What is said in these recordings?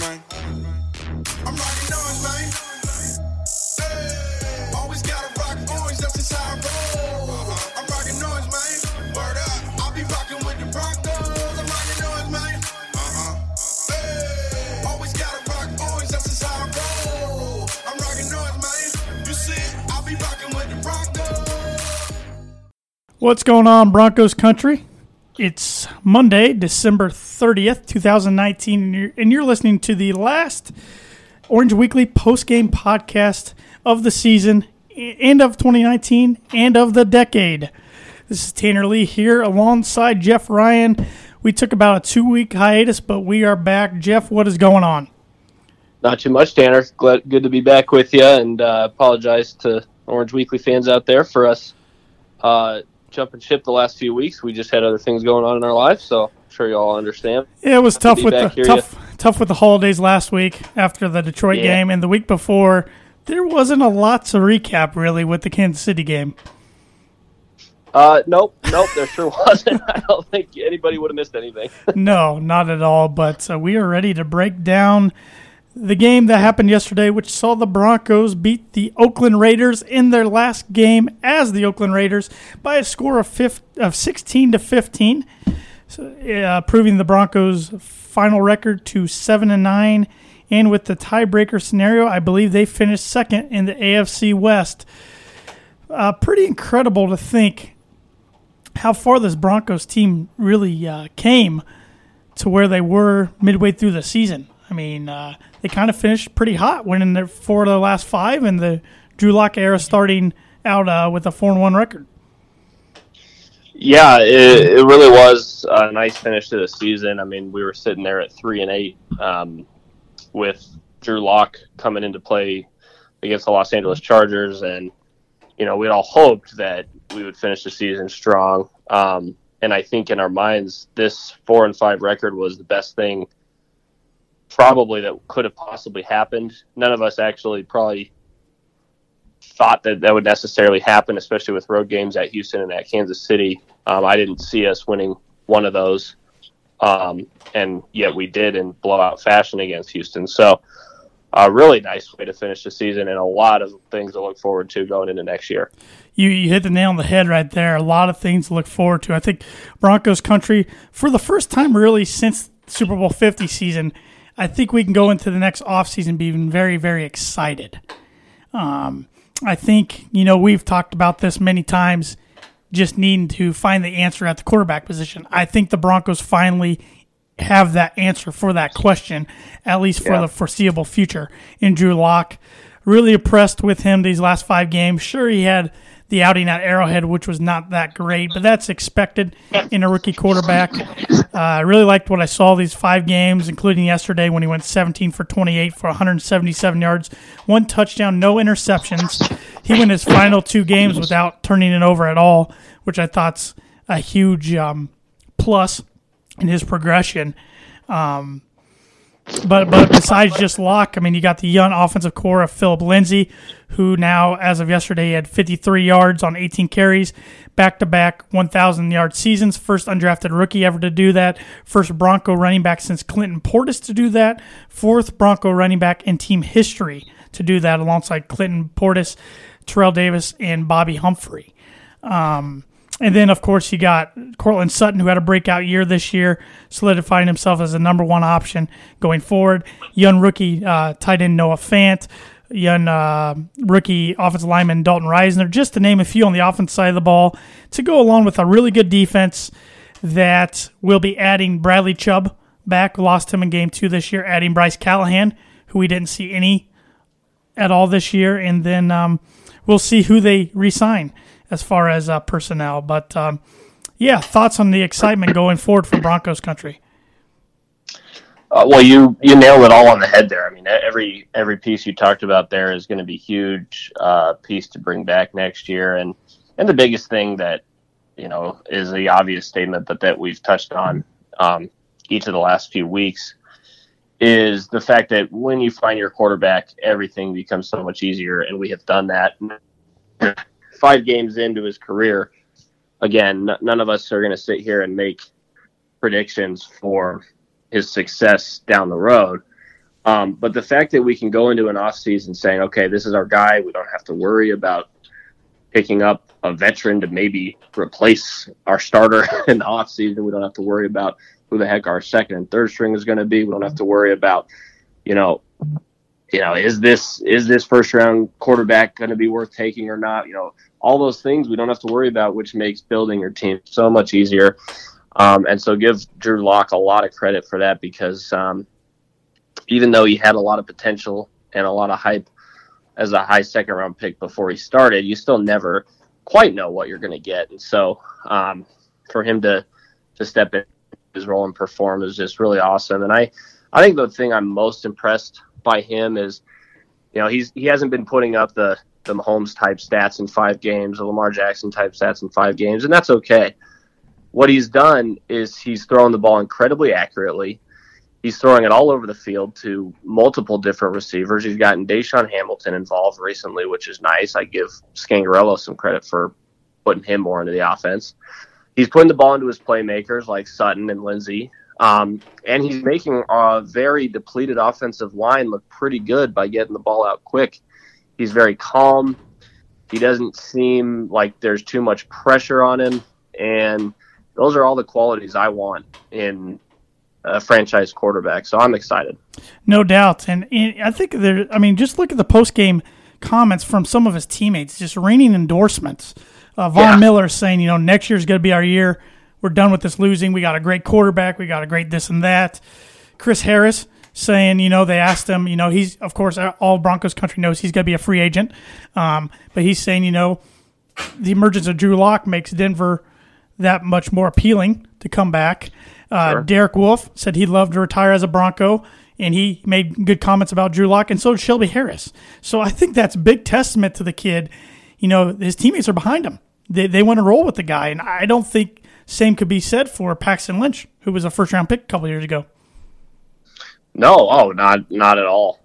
man. I'm rocking orange, man. Hey, always gotta rock orange, that's just how I roll. I'm rocking orange, man. Word up, I'll be rocking with the Broncos. I'm rocking orange, man. Hey, always gotta rock orange, that's just how I roll. I'm rocking orange, man. You see it? I'll be rocking with the Broncos. What's going on, Broncos country? It's Monday, December 30th, 2019, and you're listening to the last Orange Weekly post-game podcast of the season and of 2019 and of the decade. This is Tanner Lee here alongside Jeff Ryan. We took about a 2-week hiatus, but we are back. Jeff, what is going on? Not too much, Tanner. Good to be back with you, and apologize to Orange Weekly fans out there for us. Jumping ship the last few weeks. We just had other things going on in our lives, so I'm sure you all understand. Yeah, it was tough with the holidays last week after the Detroit game, and the week before there wasn't a lot to recap really with the Kansas City game. Nope, there sure wasn't. I don't think anybody would have missed anything. No, not at all, but we are ready to break down the game that happened yesterday, which saw the Broncos beat the Oakland Raiders in their last game as the Oakland Raiders by a score of 16-15, proving the Broncos' final record to 7-9. And with the tiebreaker scenario, I believe they finished second in the AFC West. Pretty incredible to think how far this Broncos team really came to where they were midway through the season. I mean, they kind of finished pretty hot, winning their 4 of the last 5, and the Drew Lock era starting out with a 4-1 record. Yeah, it really was a nice finish to the season. I mean, we were sitting there at 3-8 with Drew Lock coming into play against the Los Angeles Chargers, and you know, we all hoped that we would finish the season strong. And I think in our minds, this 4-5 record was the best thing probably that could have possibly happened. None of us actually probably thought that would necessarily happen, especially with road games at Houston and at Kansas City. I didn't see us winning one of those, and yet we did in blowout fashion against Houston. So a really nice way to finish the season and a lot of things to look forward to going into next year. You hit the nail on the head right there. A lot of things to look forward to. I think Broncos country, for the first time really since Super Bowl 50 season, I think we can go into the next offseason being very, very excited. I think, you know, we've talked about this many times, just needing to find the answer at the quarterback position. I think the Broncos finally have that answer for that question, at least for the foreseeable future. And Drew Lock, really impressed with him these last 5 games. Sure, he had the outing at Arrowhead, which was not that great, but that's expected in a rookie quarterback. I really liked what I saw these 5 games, including yesterday when he went 17 for 28 for 177 yards, 1 touchdown, no interceptions. He went his final 2 games without turning it over at all, which I thought's a huge plus in his progression. But besides just Lock, I mean, you got the young offensive core of Philip Lindsay, who now, as of yesterday, had 53 yards on 18 carries, back-to-back 1,000-yard seasons, first undrafted rookie ever to do that, first Bronco running back since Clinton Portis to do that, fourth Bronco running back in team history to do that, alongside Clinton Portis, Terrell Davis, and Bobby Humphrey. And then, of course, you got Courtland Sutton, who had a breakout year this year, solidifying himself as the number 1 option going forward. Young rookie tight end Noah Fant, young rookie offensive lineman Dalton Risner, just to name a few on the offense side of the ball, to go along with a really good defense that will be adding Bradley Chubb back, lost him in Game 2 this year, adding Bryce Callahan, who we didn't see any at all this year, and then we'll see who they re-sign as far as personnel. But, yeah, thoughts on the excitement going forward for Broncos country? Well, you nailed it all on the head there. I mean, every piece you talked about there is going to be a huge piece to bring back next year. And the biggest thing that, you know, is the obvious statement, but that we've touched on each of the last few weeks, is the fact that when you find your quarterback, everything becomes so much easier, and we have done that. 5 games into his career, again, none of us are going to sit here and make predictions for his success down the road. But the fact that we can go into an offseason saying, okay, this is our guy. We don't have to worry about picking up a veteran to maybe replace our starter in the offseason. We don't have to worry about who the heck our second and third string is going to be. We don't have to worry about, is this first round quarterback going to be worth taking or not? You know, all those things we don't have to worry about, which makes building your team so much easier. And so give Drew Lock a lot of credit for that, because even though he had a lot of potential and a lot of hype as a high second round pick before he started, you still never quite know what you're going to get. And so for him to step in his role and perform is just really awesome. And I think the thing I'm most impressed by him is, he hasn't been putting up the Mahomes type stats in 5 games, the Lamar Jackson type stats in 5 games, and that's okay. What he's done is he's thrown the ball incredibly accurately. He's throwing it all over the field to multiple different receivers. He's gotten DaeSean Hamilton involved recently, which is nice. I give Scangarello some credit for putting him more into the offense. He's putting the ball into his playmakers like Sutton and Lindsay. And he's making a very depleted offensive line look pretty good by getting the ball out quick. He's very calm. He doesn't seem like there's too much pressure on him. And those are all the qualities I want in a franchise quarterback. So I'm excited. No doubt. And I think just look at the post-game comments from some of his teammates, just raining endorsements. Von Miller saying, next year's going to be our year. We're done with this losing. We got a great quarterback. We got a great this and that. Chris Harris saying, they asked him, he's, of course, all Broncos country knows he's going to be a free agent. But he's saying, the emergence of Drew Lock makes Denver that much more appealing to come back. Sure. Derek Wolfe said he'd love to retire as a Bronco, and he made good comments about Drew Lock, and so did Shelby Harris. So I think that's a big testament to the kid. His teammates are behind him. They want to roll with the guy, and I don't think same could be said for Paxton Lynch, who was a first-round pick a couple years ago. No, not at all.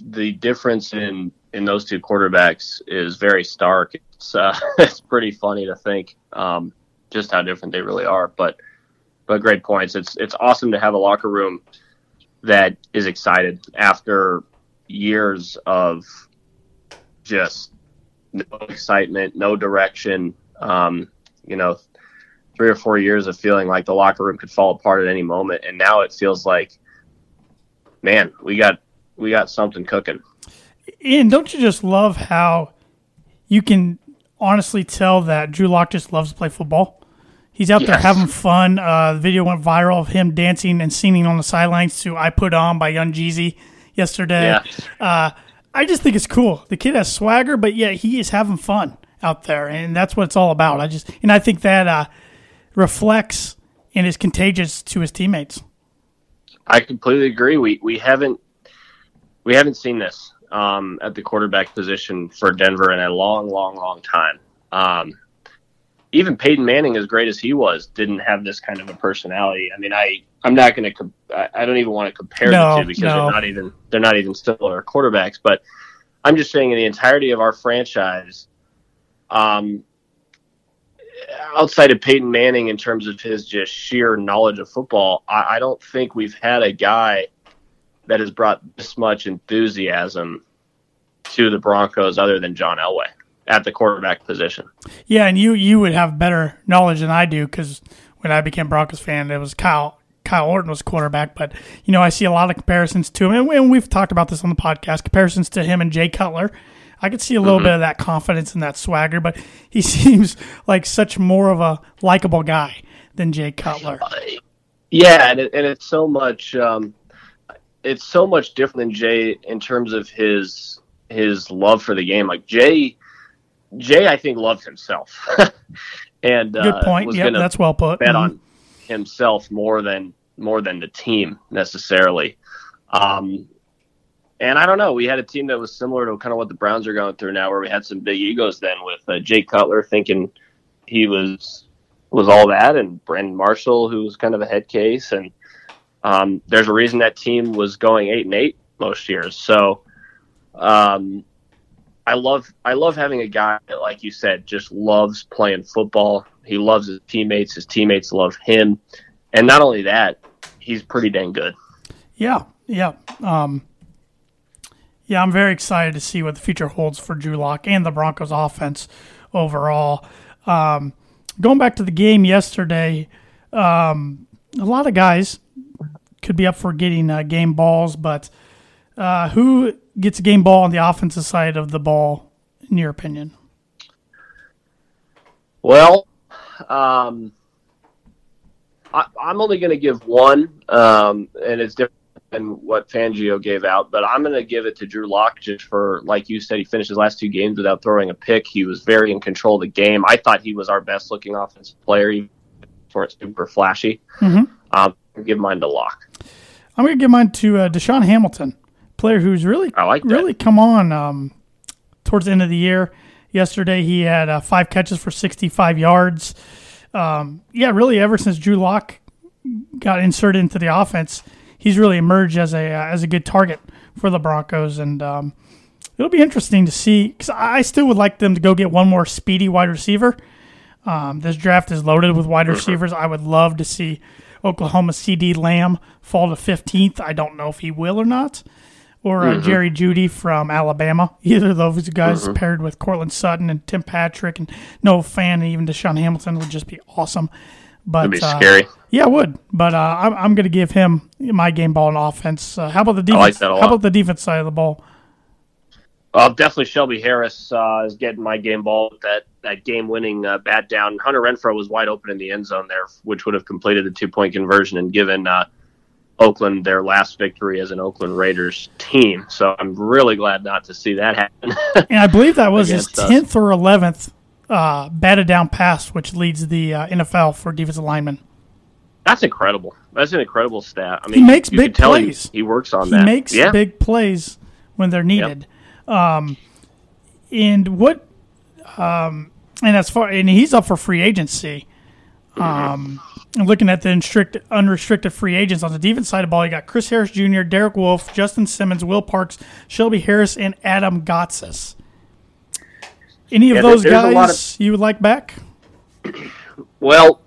The difference in those two quarterbacks is very stark. It's pretty funny to think just how different they really are, but great points. It's awesome to have a locker room that is excited after years of just no excitement, no direction. 3 or 4 years of feeling like the locker room could fall apart at any moment, and now it feels like, man, we got something cooking. Ian, don't you just love how you can honestly tell that Drew Lock just loves to play football? He's out there having fun. The video went viral of him dancing and singing on the sidelines to I Put On by Young Jeezy yesterday. Yeah. I just think it's cool. The kid has swagger, but yeah, he is having fun out there, and that's what it's all about. I think that reflects and is contagious to his teammates. I completely agree. We haven't seen this at the quarterback position for Denver in a long, long, long time. Even Peyton Manning, as great as he was, didn't have this kind of a personality. I mean, I'm not going to. I don't even want to compare the two, because they're not even still our quarterbacks. But I'm just saying, in the entirety of our franchise, outside of Peyton Manning, in terms of his just sheer knowledge of football, I don't think we've had a guy that has brought this much enthusiasm to the Broncos other than John Elway at the quarterback position. Yeah, and you would have better knowledge than I do, because when I became Broncos fan, it was Kyle Orton was quarterback. But, I see a lot of comparisons to him, and we've talked about this on the podcast, comparisons to him and Jay Cutler. I could see a little bit of that confidence and that swagger, but he seems like such more of a likable guy than Jay Cutler. Yeah, and it's so much different than Jay in terms of his love for the game. Like, Jay, I think, loved himself, and good point. Yeah, that's well put. Bet on himself more than the team necessarily. And I don't know. We had a team that was similar to kind of what the Browns are going through now, where we had some big egos then with Jay Cutler thinking he was all that, and Brandon Marshall, who was kind of a head case. And there's a reason that team was going 8-8 most years. So. I love having a guy that, like you said, just loves playing football. He loves his teammates. His teammates love him. And not only that, he's pretty dang good. Yeah, Yeah. Yeah, I'm very excited to see what the future holds for Drew Lock and the Broncos offense overall. Going back to the game yesterday, a lot of guys could be up for getting game balls, but who gets a game ball on the offensive side of the ball, in your opinion? Well, I'm only going to give one, and it's different than what Fangio gave out, but I'm going to give it to Drew Lock just for, like you said, he finished his last two games without throwing a pick. He was very in control of the game. I thought he was our best-looking offensive player. He weren't super flashy. Mm-hmm. Give mine to Lock. I'm going to give mine to DaeSean Hamilton, player who's really come on towards the end of the year. Yesterday he had 5 catches for 65 yards. Really ever since Drew Lock got inserted into the offense, he's really emerged as a good target for the Broncos, and it'll be interesting to see, because I still would like them to go get one more speedy wide receiver. This draft is loaded with wide receivers. I would love to see Oklahoma C.D. Lamb fall to 15th. I don't know if he will or not. Or Jerry Jeudy from Alabama. Either of those guys paired with Courtland Sutton and Tim Patrick and Noah Fant and even DaeSean Hamilton would just be awesome. But, it'd be scary. Yeah, it would. But I'm going to give him my game ball in offense. How about the defense? I like that a lot. How about the defense side of the ball? Well, definitely Shelby Harris is getting my game ball with that game-winning bat down. Hunter Renfrow was wide open in the end zone there, which would have completed the two-point conversion and given Oakland their last victory as an Oakland Raiders team. So I'm really glad not to see that happen. And I believe that was his 10th or 11th batted down pass, which leads the NFL for defensive linemen. That's incredible. That's an incredible stat. I mean, he makes big plays. He works on that. He makes big plays when they're needed. Yep. And he's up for free agency. And looking at the unrestricted free agents on the defense side of the ball, you got Chris Harris Jr., Derek Wolfe, Justin Simmons, Will Parks, Shelby Harris, and Adam Gotsis. Any of those guys you would like back? Well,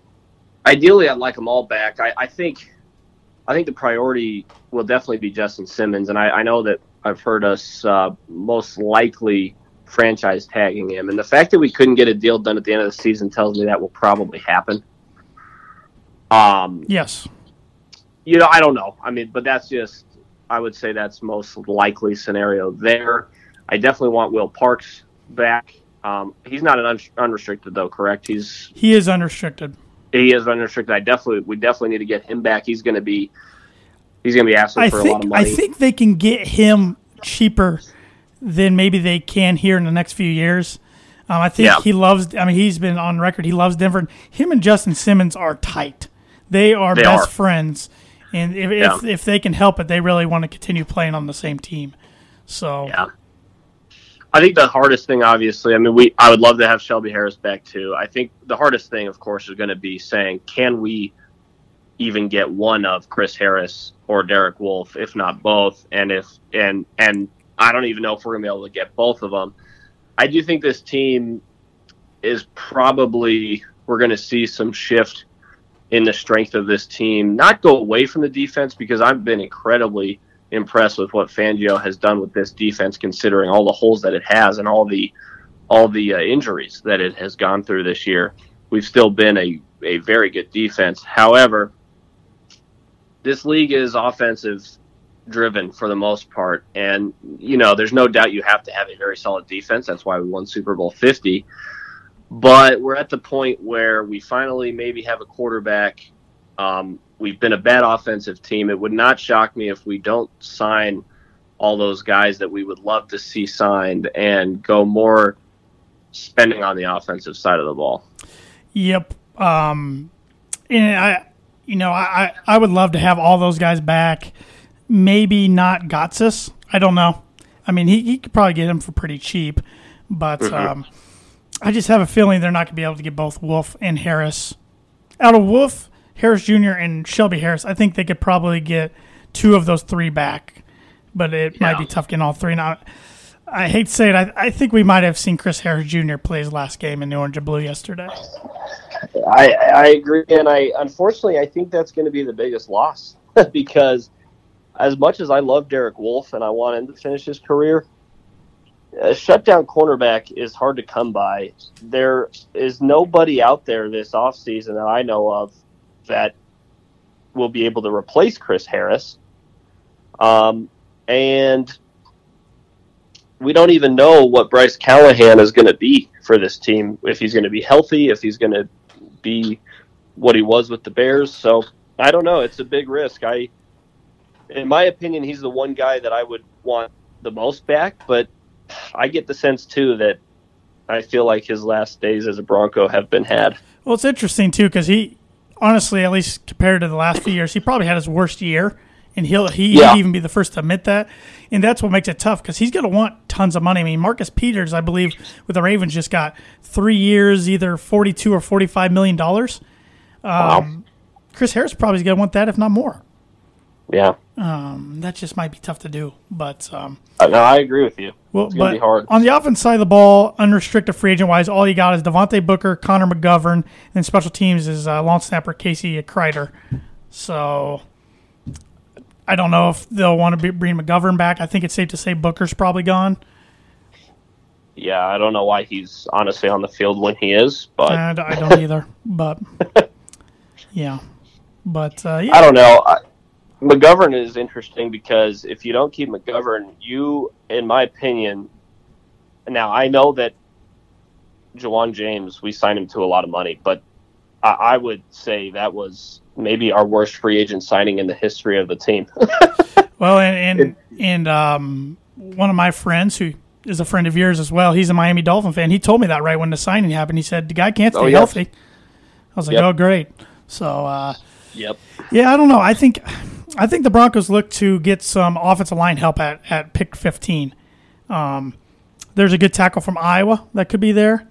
ideally, I'd like them all back. I think the priority will definitely be Justin Simmons, and I know that I've heard us most likely franchise tagging him. And the fact that we couldn't get a deal done at the end of the season tells me that will probably happen. Yes. I don't know. I mean, but that's just, I would say that's most likely scenario there. I definitely want Will Parks back. He's not an unrestricted, though, correct? He is unrestricted. He is unrestricted. We definitely need to get him back. He's going to be asking for a lot of money. I think they can get him cheaper than maybe they can here in the next few years. I think he loves – I mean, he's been on record. He loves Denver. Him and Justin Simmons are tight. They are best friends. And if they can help it, they really want to continue playing on the same team. So – yeah. I think the hardest thing, obviously, I mean, I would love to have Shelby Harris back too. I think the hardest thing, of course, is going to be saying, can we – even get one of Chris Harris or Derek Wolfe, if not both, and I don't even know if we're going to be able to get both of them. I do think this team is probably, we're going to see some shift in the strength of this team, not go away from the defense, because I've been incredibly impressed with what Fangio has done with this defense, considering all the holes that it has and all the injuries that it has gone through this year. We've still been a very good defense. However, this league is offensive-driven for the most part, and there's no doubt you have to have a very solid defense. That's why we won Super Bowl 50. But we're at the point where we finally maybe have a quarterback. We've been a bad offensive team. It would not shock me if we don't sign all those guys that we would love to see signed and go more spending on the offensive side of the ball. Yep. And I would love to have all those guys back. Maybe not Gotsis. I don't know. I mean, he could probably get him for pretty cheap, but I just have a feeling they're not going to be able to get both Wolf and Harris. Out of Wolf, Harris Jr., and Shelby Harris, I think they could probably get two of those three back, but it might be tough getting all three. And I hate to say it, I think we might have seen Chris Harris Jr. play his last game in the Orange and Blue yesterday. I agree, and unfortunately I think that's going to be the biggest loss because as much as I love Derek Wolfe and I want him to finish his career, a shutdown cornerback is hard to come by. There is nobody out there this offseason that I know of that will be able to replace Chris Harris. And we don't even know what Bryce Callahan is going to be for this team, if he's going to be healthy, if he's going to be what he was with the Bears. So I don't know. It's a big risk. In my opinion, he's the one guy that I would want the most back, but I get the sense, too, that I feel like his last days as a Bronco have been had. Well, it's interesting, too, because he, honestly, at least compared to the last few years, he probably had his worst year, and he'll even be the first to admit that. And that's what makes it tough, because he's going to want tons of money. I mean, Marcus Peters, I believe, with the Ravens just got 3 years, either $42 or $45 million. Wow. Chris Harris probably is going to want that, if not more. Yeah. That just might be tough to do, but no, I agree with you. Well, it's going to be hard. On the offense side of the ball, unrestricted free agent-wise, all you got is Devontae Booker, Connor McGovern, and special teams is long snapper Casey Kreider. So I don't know if they'll want to bring McGovern back. I think it's safe to say Booker's probably gone. Yeah, I don't know why he's honestly on the field when he is, but I don't either. But yeah, yeah. I don't know. McGovern is interesting because if you don't keep McGovern, you, in my opinion, now I know that Ja'Wuan James, we signed him to a lot of money, but I would say that was maybe our worst free agent signing in the history of the team. Well, and one of my friends who is a friend of yours as well, he's a Miami Dolphin fan. He told me that right when the signing happened. He said, the guy can't stay healthy. I was like, oh, great. So, yeah, I don't know. I think the Broncos look to get some offensive line help at pick 15. There's a good tackle from Iowa that could be there.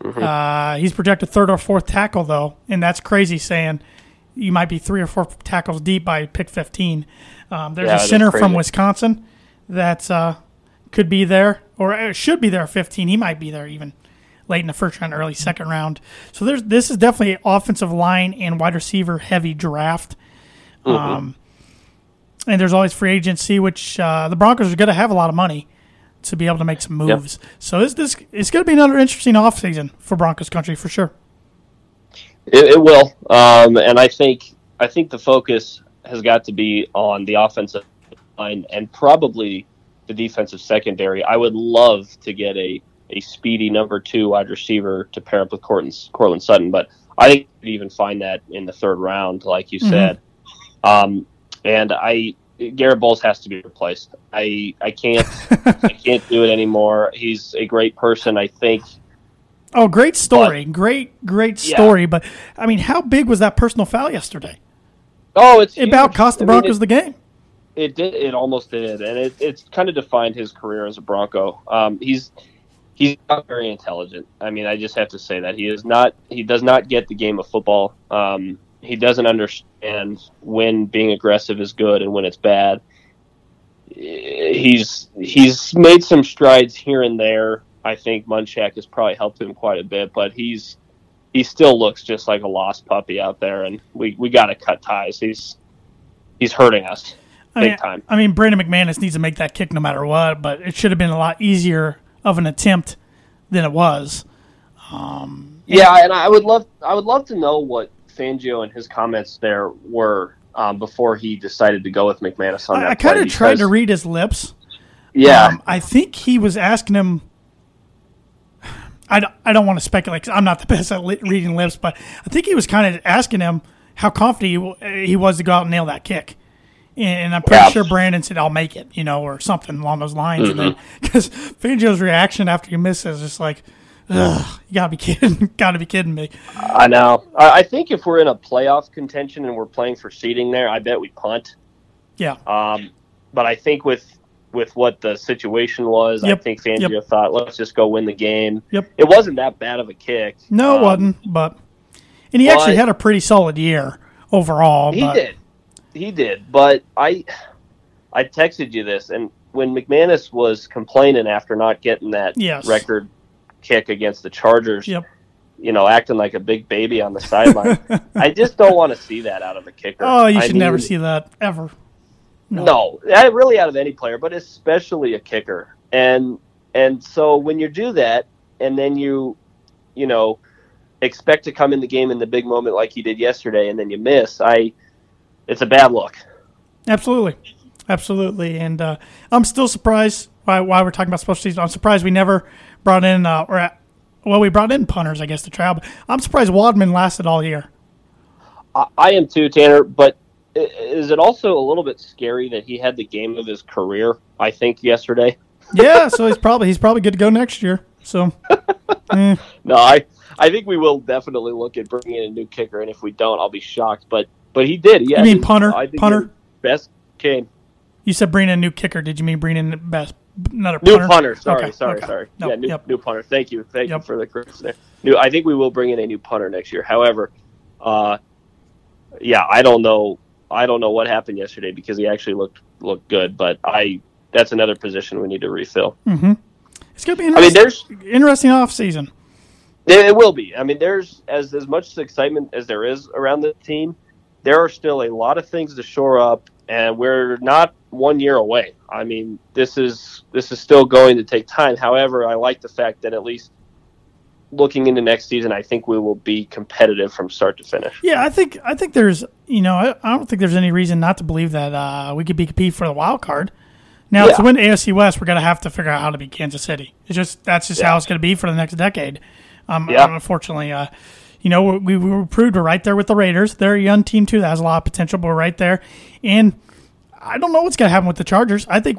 Mm-hmm. He's projected third or fourth tackle, though, and that's crazy saying you might be three or four tackles deep by pick 15. There's a center from Wisconsin that could be there or should be there at 15. He might be there even late in the first round, early second round. So this is definitely an offensive line and wide receiver heavy draft. Mm-hmm. And there's always free agency, which the Broncos are going to have a lot of money to be able to make some moves. Yep. So this it's going to be another interesting offseason for Broncos country for sure. It will, and I think the focus has got to be on the offensive line and probably the defensive secondary. I would love to get a speedy number 2 wide receiver to pair up with Courtland Sutton, but I think you could even find that in the third round, like you said. And Garrett Bowles has to be replaced. I can't do it anymore. He's a great person, I think. Oh, great story. But, great story. Yeah. But I mean, how big was that personal foul yesterday? Oh, it about cost the Broncos the game. It did. It almost did, and it's kind of defined his career as a Bronco. He's not very intelligent. I mean, I just have to say that he does not get the game of football. He doesn't understand when being aggressive is good and when it's bad. He's made some strides here and there. I think Munchak has probably helped him quite a bit, but he still looks just like a lost puppy out there, and we got to cut ties. He's hurting us big time. I mean, Brandon McManus needs to make that kick no matter what, but it should have been a lot easier of an attempt than it was. And I would love to know what Fangio and his comments there were before he decided to go with McManus on that. I kind of tried to read his lips. Yeah. I think he was asking him. I don't want to speculate because I'm not the best at reading lips, but I think he was kind of asking him how confident he was to go out and nail that kick. And I'm pretty sure Brandon said, I'll make it, or something along those lines. Because Fangio's reaction after he misses is just like, ugh, you gotta be kidding! Gotta be kidding me! I know. I think if we're in a playoff contention and we're playing for seeding there, I bet we punt. Yeah. But I think with what the situation was, I think Fangio thought, let's just go win the game. Yep. It wasn't that bad of a kick. No, it wasn't. But he actually had a pretty solid year overall. He did. But I texted you this, and when McManus was complaining after not getting that record kick against the Chargers, acting like a big baby on the sideline. I just don't want to see that out of a kicker. Oh, you should never see that, ever. No, really out of any player, but especially a kicker. And so when you do that, and then you expect to come in the game in the big moment like you did yesterday, and then you miss, it's a bad look. Absolutely. And I'm still surprised why we're talking about special teams. I'm surprised we never brought in we brought in punters, I guess, to trial. But I'm surprised Wadman lasted all year. I am too, Tanner, but is it also a little bit scary that he had the game of his career, I think, yesterday? Yeah, so he's probably good to go next year. So, No, I think we will definitely look at bringing in a new kicker, and if we don't, I'll be shocked. But he did. Yeah, you mean punter? Punter? Best kid. You said bring in a new kicker. Did you mean bring in another punter? New punter. Sorry. Nope. Yeah, new punter. Thank you for the correction there. I think we will bring in a new punter next year. However, I don't know what happened yesterday because he actually looked good, but that's another position we need to refill. Mm-hmm. It's going to be interesting offseason. It will be. I mean, there's as much excitement as there is around the team, there are still a lot of things to shore up, and we're not 1 year away. I mean, this is still going to take time. However, I like the fact that at least looking into next season, I think we will be competitive from start to finish. Yeah, I think there's I don't think there's any reason not to believe that we could be compete for the wild card. Now, to win AFC West, we're going to have to figure out how to beat Kansas City. That's just how it's going to be for the next decade. Unfortunately, we proved we're right there with the Raiders. They're a young team too that has a lot of potential, but we're right there. And I don't know what's going to happen with the Chargers. I think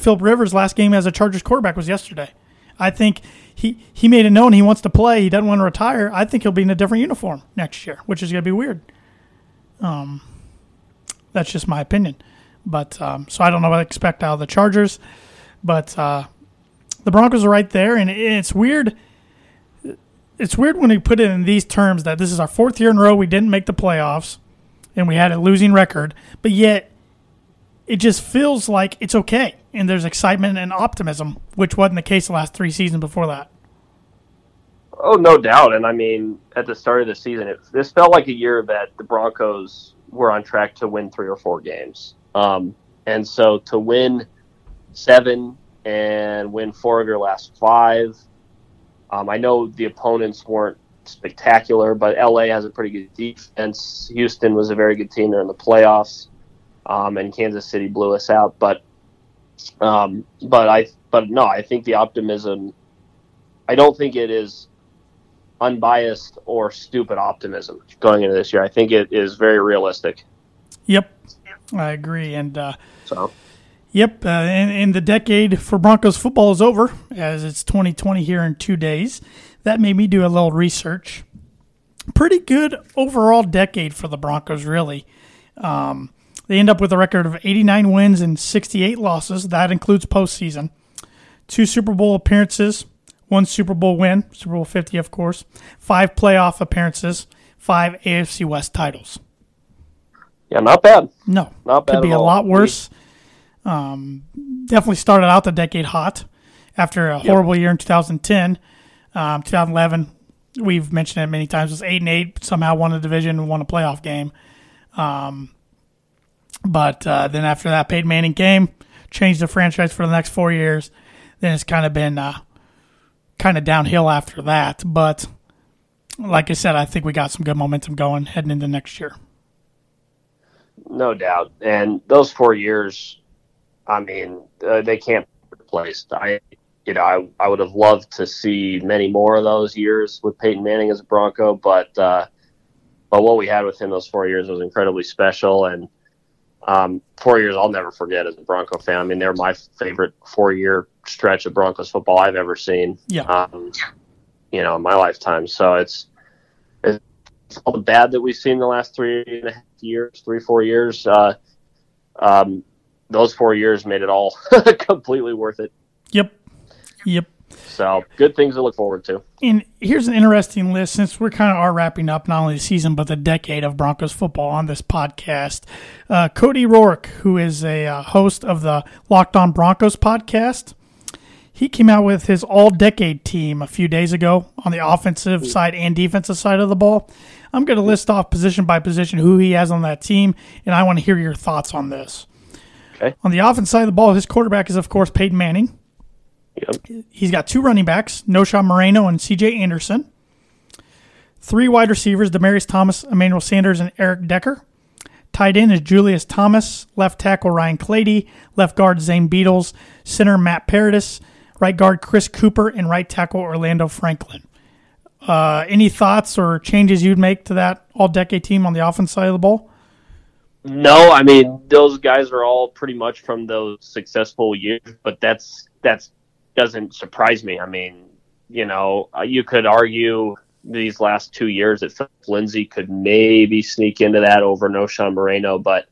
Philip Rivers' last game as a Chargers quarterback was yesterday. I think he made it known he wants to play. He doesn't want to retire. I think he'll be in a different uniform next year, which is going to be weird. That's just my opinion. But so I don't know what I expect out of the Chargers. But the Broncos are right there, and it's weird. It's weird when we put it in these terms that this is our fourth year in a row we didn't make the playoffs, and we had a losing record. But yet it just feels like it's okay, and there's excitement and optimism, which wasn't the case the last three seasons before that. Oh, no doubt. And, I mean, at the start of the season, this felt like a year that the Broncos were on track to win 3 or 4 games. And so to win 7 and win 4 of your last 5, I know the opponents weren't spectacular, but LA has a pretty good defense. Houston was a very good team there in the playoffs, and Kansas City blew us out. But I think the optimism, I don't think it is unbiased or stupid optimism going into this year. I think it is very realistic. Yep. I agree, and and the decade for Broncos football is over, as it's 2020 here in 2 days. That made me do a little research. Pretty good overall decade for the Broncos, really. They end up with a record of 89 wins and 68 losses. That includes postseason. 2 Super Bowl appearances, 1 Super Bowl win, Super Bowl 50, of course, 5 playoff appearances, 5 AFC West titles. Yeah, not bad. No, not bad. Could be a lot worse. Definitely started out the decade hot after a horrible year in 2010. 2011, we've mentioned it many times, was 8-8, somehow won a division and won a playoff game. But then after that, Peyton Manning came, changed the franchise for the next 4 years. Then it's kind of been downhill after that. But like I said, I think we got some good momentum going heading into next year. No doubt. And those 4 years, I mean, they can't be replaced. I would have loved to see many more of those years with Peyton Manning as a Bronco, but what we had with him those 4 years was incredibly special. And 4 years I'll never forget as a Bronco fan. I mean, they're my favorite 4-year stretch of Broncos football I've ever seen, in my lifetime. So it's all the bad that we've seen the last 3 and a half years, 4 years, those 4 years made it all completely worth it. Yep. So good things to look forward to. And here's an interesting list, since we're kind of are wrapping up not only the season but the decade of Broncos football on this podcast. Cody Rourke, who is a host of the Locked On Broncos podcast, he came out with his all-decade team a few days ago on the offensive side and defensive side of the ball. I'm going to list off position by position who he has on that team, and I want to hear your thoughts on this. Okay. On the offense side of the ball, his quarterback is, of course, Peyton Manning. Yep. He's got two running backs, Knowshon Moreno and C.J. Anderson. Three wide receivers, Demaryius Thomas, Emmanuel Sanders, and Eric Decker. Tied in is Julius Thomas, left tackle Ryan Clady, left guard Zane Beatles, center Matt Paradis, right guard Chris Cooper, and right tackle Orlando Franklin. Any thoughts or changes you'd make to that all-decade team on the offense side of the ball? No, I mean, those guys are all pretty much from those successful years, but that's doesn't surprise me. I mean, you know, you could argue these last 2 years that Philip Lindsay could maybe sneak into that over Knowshon Moreno, but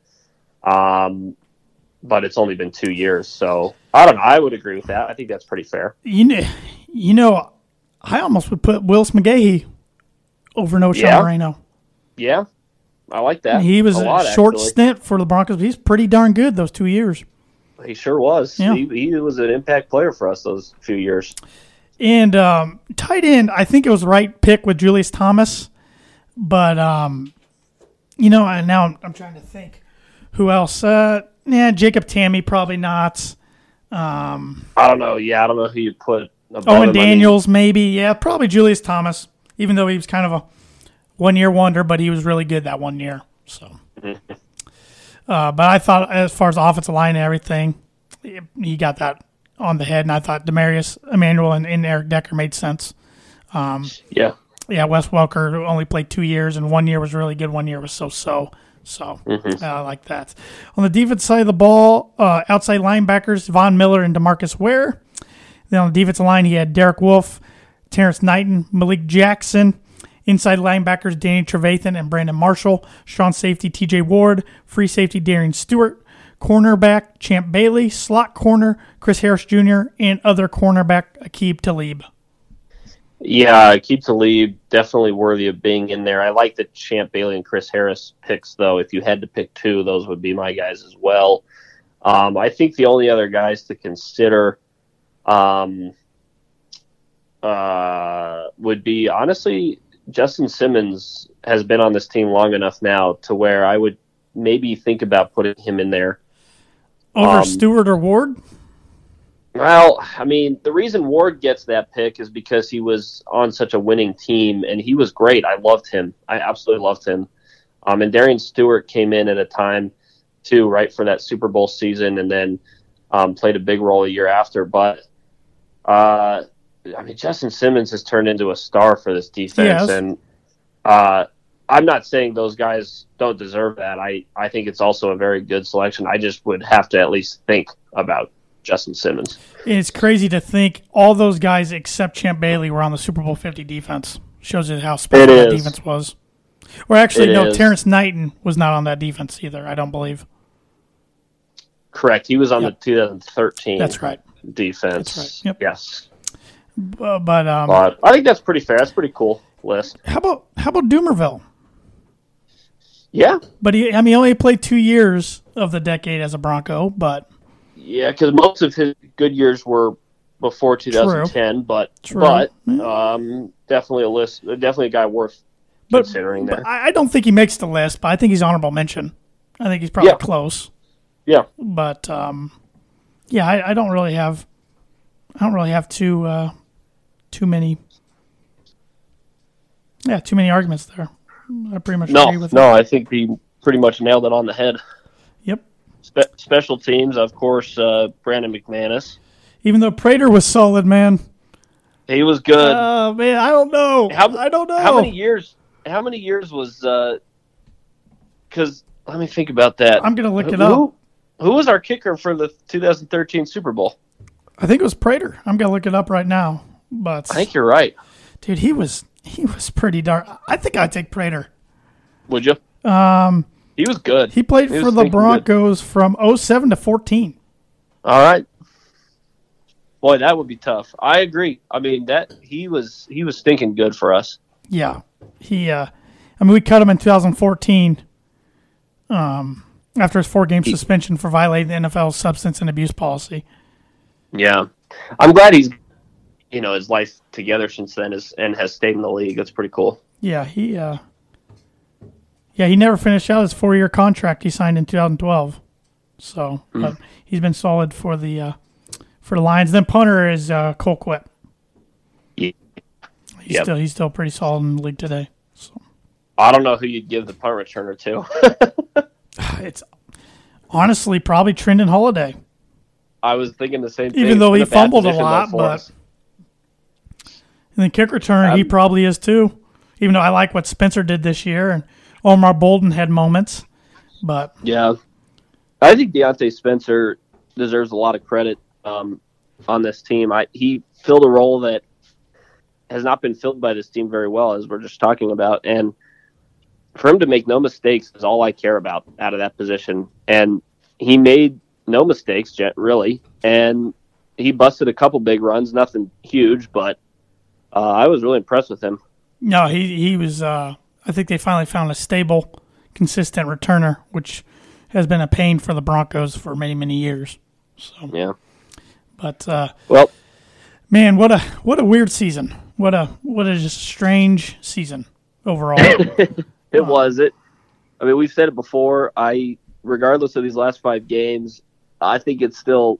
it's only been 2 years, so I don't know. I would agree with that. I think that's pretty fair. You know, I almost would put Willis McGahee over Knowshon Moreno. Yeah, I like that. And he was a short stint for the Broncos, but he's pretty darn good those 2 years. He sure was. Yeah. He was an impact player for us those few years. And tight end, I think it was the right pick with Julius Thomas. But, you know, now I'm trying to think who else. Jacob Tammy, probably not. I don't know. Yeah, I don't know who you put. Owen Daniels, maybe. Yeah, probably Julius Thomas, even though he was kind of a one-year wonder, but he was really good that 1 year. So, but I thought as far as offensive line and everything, he got that on the head, and I thought Demaryius, Emmanuel, and Eric Decker made sense. Yeah, Wes Welker only played 2 years, and 1 year was really good, 1 year was so-so. So I like that. On the defense side of the ball, outside linebackers, Von Miller and DeMarcus Ware. Then on the defensive line, he had Derek Wolfe, Terrence Knighton, Malik Jackson. Inside linebackers, Danny Trevathan and Brandon Marshall. Strong safety, T.J. Ward. Free safety, Darian Stewart. Cornerback, Champ Bailey. Slot corner, Chris Harris Jr. And other cornerback, Aqib Talib. Yeah, Aqib Talib definitely worthy of being in there. I like the Champ Bailey and Chris Harris picks, though. If you had to pick two, those would be my guys as well. I think the only other guys to consider would be, honestly, Justin Simmons has been on this team long enough now to where I would maybe think about putting him in there. Over Stewart or Ward? Well, I mean, the reason Ward gets that pick is because he was on such a winning team, and he was great. I loved him. I absolutely loved him. And Darian Stewart came in at a time, too, right, for that Super Bowl season, and then played a big role a year after. But, I mean, Justin Simmons has turned into a star for this defense, and I'm not saying those guys don't deserve that. I think it's also a very good selection. I just would have to at least think about Justin Simmons. It's crazy to think all those guys except Champ Bailey were on the Super Bowl 50 defense. Shows you how special that defense was. Or actually, no, Terrence Knighton was not on that defense either, I don't believe. Correct. He was on the 2013 defense. That's right. Yep. Yes. But I think that's pretty fair. That's a pretty cool list. How about Doomerville? Yeah, but he only played 2 years of the decade as a Bronco, but yeah, because most of his good years were before 2010. True. Definitely a list. Definitely a guy worth considering. But I don't think he makes the list, but I think he's honorable mention. I think he's probably close. Yeah, but I don't really have. too. Too many arguments there. I pretty much agree with that. No, I think he pretty much nailed it on the head. Yep. Special teams, of course, Brandon McManus. Even though Prater was solid, man. He was good. Man, I don't know. How many years was... Because, let me think about that. I'm going to look it up. Who was our kicker for the 2013 Super Bowl? I think it was Prater. I'm going to look it up right now. But I think you're right, dude. He was pretty darn. I think I'd take Prater. Would you? He was good. He played for the Broncos from 2007 to 2014. All right, boy, that would be tough. I agree. I mean that he was stinking good for us. Yeah, he. I mean, we cut him in 2014. After his 4-game suspension for violating the NFL's substance and abuse policy. Yeah, I'm glad he's. You know, his life together since then and has stayed in the league. That's pretty cool. Yeah, he never finished out his 4-year contract he signed in 2012. So but he's been solid for the Lions. Then punter is Cole Kwepp. Yeah. He's still pretty solid in the league today. So I don't know who you'd give the punt returner to. It's honestly probably Trendon Holiday. I was thinking the same thing. Even though he fumbled a lot, but and the kick return, he probably is too. Even though I like what Spencer did this year, and Omar Bolden had moments, but yeah, I think Deontay Spencer deserves a lot of credit on this team. He filled a role that has not been filled by this team very well, as we're just talking about, and for him to make no mistakes is all I care about out of that position. And he made no mistakes, really, and he busted a couple big runs, nothing huge, but I was really impressed with him. No, he was I think they finally found a stable, consistent returner, which has been a pain for the Broncos for many, many years. So yeah. But well, man, what a weird season. What a just strange season overall. It was. I mean, we've said it before. Regardless of these last five games, I think it's still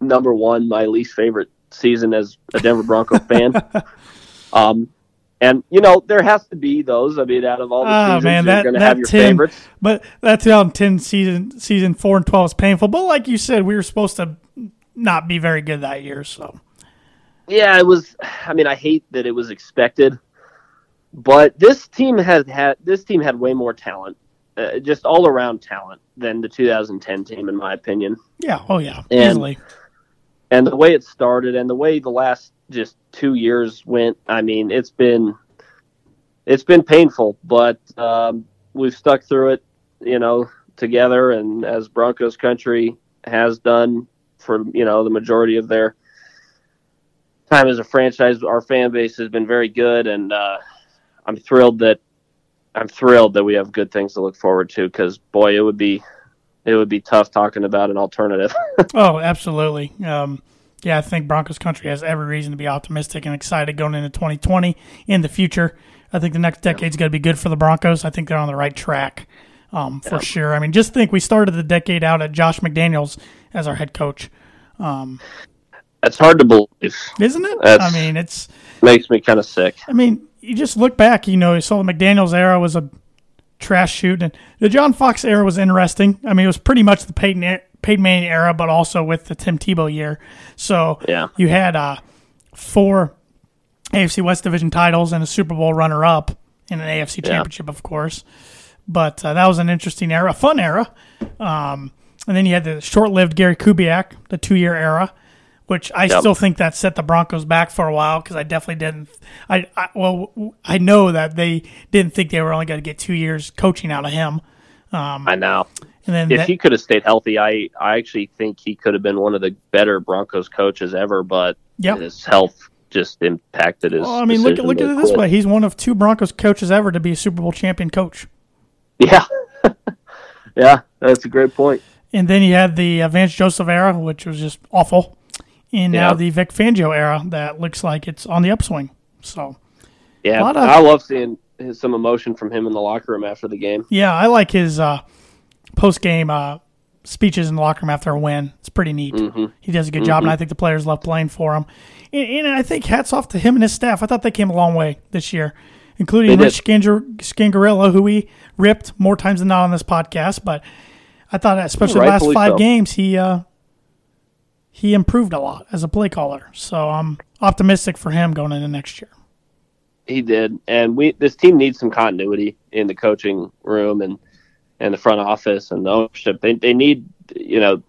number one, my least favorite season as a Denver Bronco fan. And, you know, there has to be those. I mean, out of all the seasons, you're going to have your favorites. But that 2010 season 4-12 is painful. But like you said, we were supposed to not be very good that year. So, yeah, it was. I mean, I hate that it was expected. But this team had way more talent, just all around talent, than the 2010 team, in my opinion. Yeah. Oh, yeah. Easily. And the way it started, and the way the last just 2 years went, I mean, it's been painful, but we've stuck through it, you know, together, and as Broncos country has done for, you know, the majority of their time as a franchise. Our fan base has been very good, and I'm thrilled that we have good things to look forward to, because boy, it would be tough talking about an alternative. Oh, absolutely. Yeah, I think Broncos country has every reason to be optimistic and excited going into 2020 in the future. I think the next decade's going to be good for the Broncos. I think they're on the right track for sure. I mean, just think we started the decade out at Josh McDaniels as our head coach. That's hard to believe, isn't it? I mean, it makes me kind of sick. I mean, you just look back, you know, you saw the McDaniels era was a trash shoot, and the John Fox era was interesting. I mean, it was pretty much the Peyton Manning era, but also with the Tim Tebow year. So yeah, you had 4 AFC West division titles and a Super Bowl runner-up and an AFC championship, of course. But that was an interesting era, a fun era. And then you had the short-lived Gary Kubiak, the 2-year era, which I still think that set the Broncos back for a while, because I definitely didn't. I know that they didn't think they were only going to get 2 years coaching out of him. I know. And then if he could have stayed healthy, I actually think he could have been one of the better Broncos coaches ever, but his health just impacted his. Well, I mean, look at it this way. He's one of 2 Broncos coaches ever to be a Super Bowl champion coach. Yeah. Yeah, that's a great point. And then you had the Vance Joseph era, which was just awful. And now the Vic Fangio era that looks like it's on the upswing. So yeah, I love seeing some emotion from him in the locker room after the game. Yeah, I like his post-game speeches in the locker room after a win. It's pretty neat. Mm-hmm. He does a good job, and I think the players love playing for him. And I think hats off to him and his staff. I thought they came a long way this year, including Rich Scangarello, who we ripped more times than not on this podcast. But I thought, especially the last 5 games, he improved a lot as a play caller. So I'm optimistic for him going into next year. He did, and this team needs some continuity in the coaching room and the front office and the ownership. They need, you know,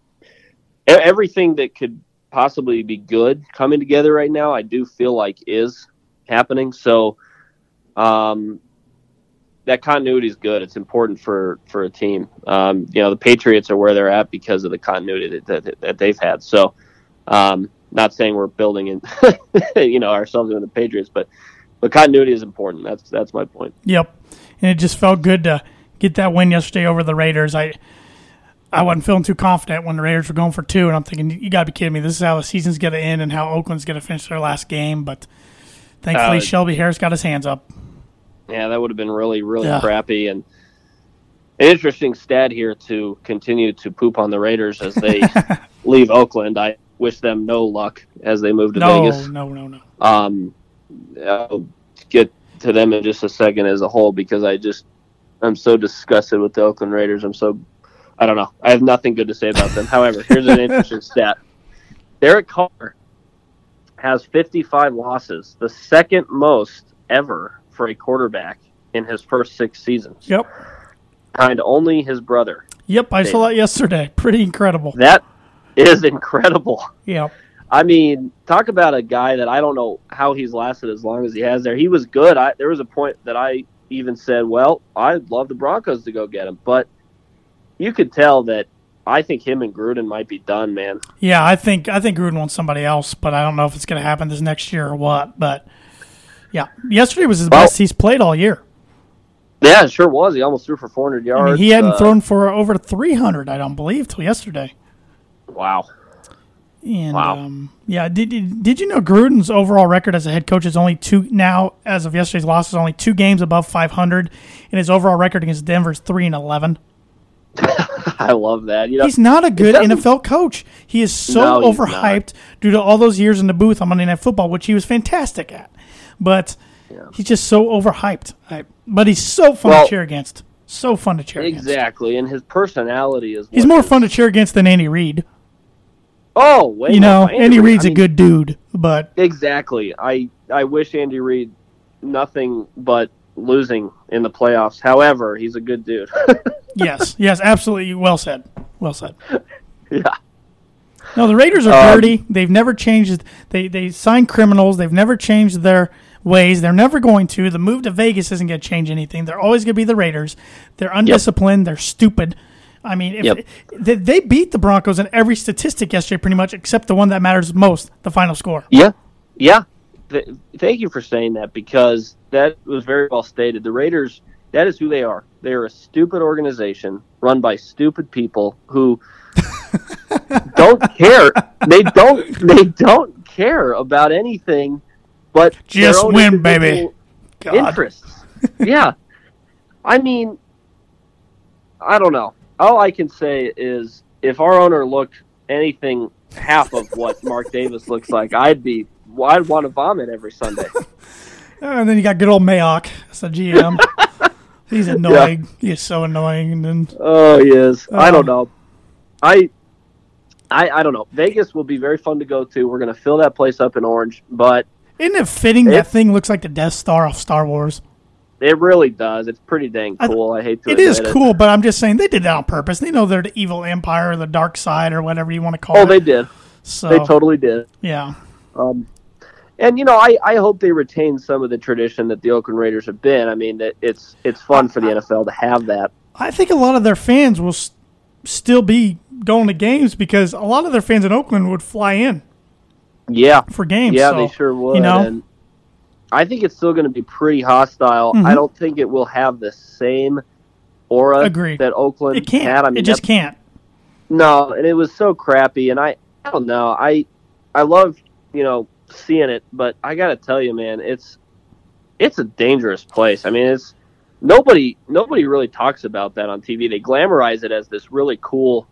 everything that could possibly be good coming together right now, I do feel like is happening. So that continuity is good. It's important for a team. You know, the Patriots are where they're at because of the continuity that they've had. So not saying we're building in, you know, ourselves into the Patriots, but continuity is important. That's my point. Yep. And it just felt good to get that win yesterday over the Raiders. I wasn't feeling too confident when the Raiders were going for 2, and I'm thinking, you got to be kidding me. This is how the season's going to end and how Oakland's going to finish their last game. But thankfully, Shelby Harris got his hands up. Yeah, that would have been really, really crappy. And An interesting stat here to continue to poop on the Raiders as they leave Oakland. I wish them no luck as they move to Vegas. No. I'll get to them in just a second as a whole because I'm so disgusted with the Oakland Raiders. I don't know. I have nothing good to say about them. However, here's an interesting stat. Derek Carr has 55 losses, the second most ever for a quarterback in his first 6 seasons. Yep. Behind only his brother. Yep, I saw that yesterday. Pretty incredible. That is incredible. Yeah. I mean, talk about a guy that I don't know how he's lasted as long as he has there. He was good. There was a point that I even said, well, I'd love the Broncos to go get him. But you could tell that I think him and Gruden might be done, man. Yeah, I think Gruden wants somebody else, but I don't know if it's going to happen this next year or what. But, yeah, yesterday was his best he's played all year. Yeah, it sure was. He almost threw for 400 yards. I mean, he hadn't thrown for over 300, I don't believe, till yesterday. Wow. And yeah, did you know Gruden's overall record as a head coach is only 2 now? As of yesterday's loss, is only 2 games above 500, and his overall record against Denver's 3-11. I love that. You know, he's not a good NFL coach. He is so overhyped due to all those years in the booth on Monday Night Football, which he was fantastic at, but. Yeah. He's just so overhyped. But he's so fun to cheer against. So fun to cheer against. Exactly, and his personality is... He's more fun to cheer against than Andy Reid. Oh, wait. Andy Reid's a good dude, but... Exactly. I wish Andy Reid nothing but losing in the playoffs. However, he's a good dude. Yes, absolutely. Well said. Yeah. No, the Raiders are dirty. They've never changed... They sign criminals. They've never changed their... ways. They're never going to. The move to Vegas isn't going to change anything. They're always going to be the Raiders. They're undisciplined. Yep. They're stupid. I mean, they beat the Broncos in every statistic yesterday pretty much except the one that matters most, the final score. Yeah. Yeah. Thank you for saying that because that was very well stated. The Raiders, that is who they are. They are a stupid organization run by stupid people who don't care. They don't care about anything. But just win, baby. Interests. Yeah. I mean, I don't know. All I can say is if our owner looked anything half of what Mark Davis looks like, I'd want to vomit every Sunday. And then you got good old Mayock as a GM. He's annoying. Yeah. He is so annoying. And he is. I don't know. I don't know. Vegas will be very fun to go to. We're going to fill that place up in orange, but isn't it fitting that thing looks like the Death Star off Star Wars? It really does. It's pretty dang cool. I hate to admit it. It is cool, but I'm just saying they did that on purpose. They know they're the evil empire or the dark side or whatever you want to call it. Oh, they did. So, they totally did. Yeah. And, you know, I hope they retain some of the tradition that the Oakland Raiders have been. I mean, it's fun for the NFL to have that. I think a lot of their fans will still be going to games because a lot of their fans in Oakland would fly in. Yeah. For games. Yeah, so, they sure would. You know? And I think it's still going to be pretty hostile. Mm-hmm. I don't think it will have the same aura that Oakland had. I mean, it just can't. No, and it was so crappy. And I don't know. I love, you know, seeing it, but I got to tell you, man, it's a dangerous place. I mean, it's nobody really talks about that on TV. They glamorize it as this really cool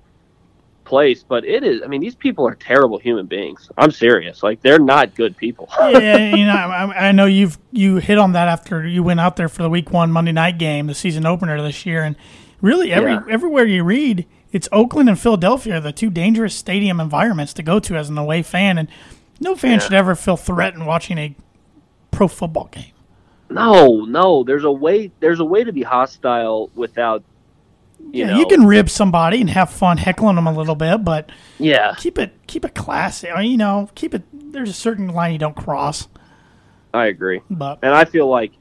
place, but it is. I mean, these people are terrible human beings. I'm serious. Like, they're not good people. Yeah, you know, I know you hit on that after you went out there for the Week 1 Monday night game, the season opener this year, and really everywhere you read, it's Oakland and Philadelphia are the two dangerous stadium environments to go to as an away fan, and no fan should ever feel threatened watching a pro football game. No, there's a way to be hostile without. You know, you can rib somebody and have fun heckling them a little bit, but keep it classy. You know, keep it. There's a certain line you don't cross. I agree, and I feel like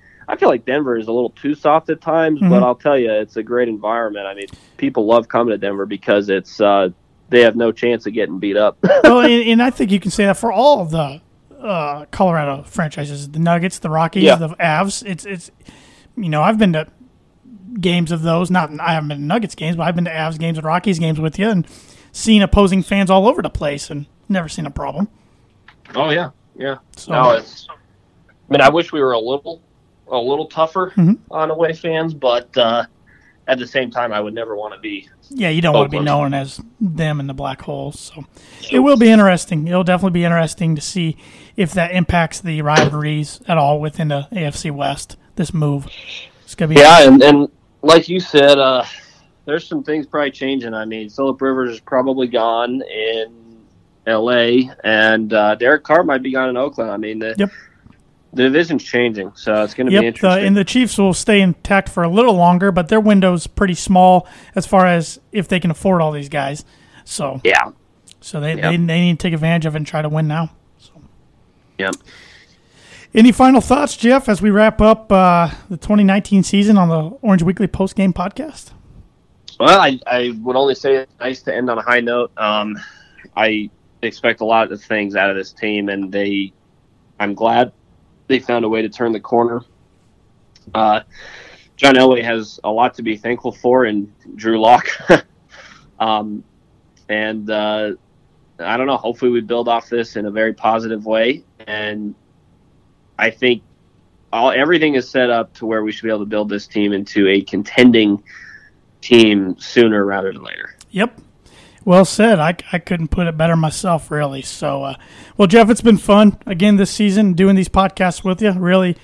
Denver is a little too soft at times. Mm-hmm. But I'll tell you, it's a great environment. I mean, people love coming to Denver because it's they have no chance of getting beat up. Well, and I think you can say that for all of the Colorado franchises: the Nuggets, the Rockies, the Avs. It's you know, I've been to games of those. I haven't been to Nuggets games, but I've been to Avs games and Rockies games with you and seen opposing fans all over the place and never seen a problem. Oh, yeah. Yeah. So, I mean, I wish we were a little tougher on away fans, but at the same time, I would never want to be. Yeah, you don't want to be known as them in the black hole. So it will be interesting. It'll definitely be interesting to see if that impacts the rivalries at all within the AFC West, this move. It's gonna be and like you said, there's some things probably changing. I mean, Philip Rivers is probably gone in L.A., and Derek Carr might be gone in Oakland. I mean, the division's changing, so it's going to be interesting. And the Chiefs will stay intact for a little longer, but their window's pretty small as far as if they can afford all these guys. So they need to take advantage of it and try to win now. So. Yeah. Any final thoughts, Jeff, as we wrap up the 2019 season on the Orange Weekly Postgame Podcast? Well, I would only say it's nice to end on a high note. I expect a lot of things out of this team, and I'm glad they found a way to turn the corner. John Elway has a lot to be thankful for, and Drew Lock. and I don't know, hopefully we build off this in a very positive way, and I think everything is set up to where we should be able to build this team into a contending team sooner rather than later. Yep. Well said. I couldn't put it better myself, really. So, well, Jeff, it's been fun again this season doing these podcasts with you. Really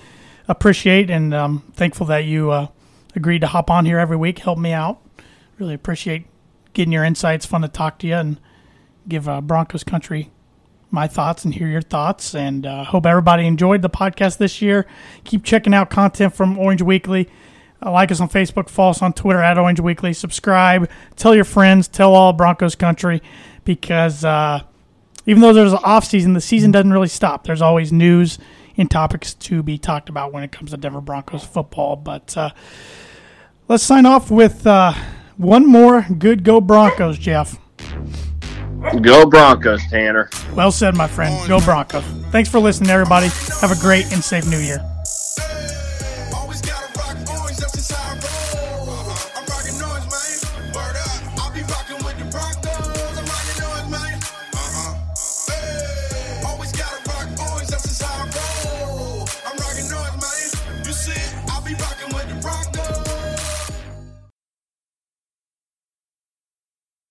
appreciate and thankful that you agreed to hop on here every week, help me out. Really appreciate getting your insights. Fun to talk to you and give Broncos country my thoughts and hear your thoughts. And hope everybody enjoyed the podcast this year. Keep checking out content from Orange Weekly. Like us on Facebook, follow us on Twitter at Orange Weekly, subscribe, tell your friends, tell all Broncos country, because even though there's an off season, the season doesn't really stop. There's always news and topics to be talked about when it comes to Denver Broncos football. But let's sign off with one more good Go Broncos, Jeff. Go Broncos, Tanner. Well said, my friend. Go Broncos. Thanks for listening, everybody. Have a great and safe New Year.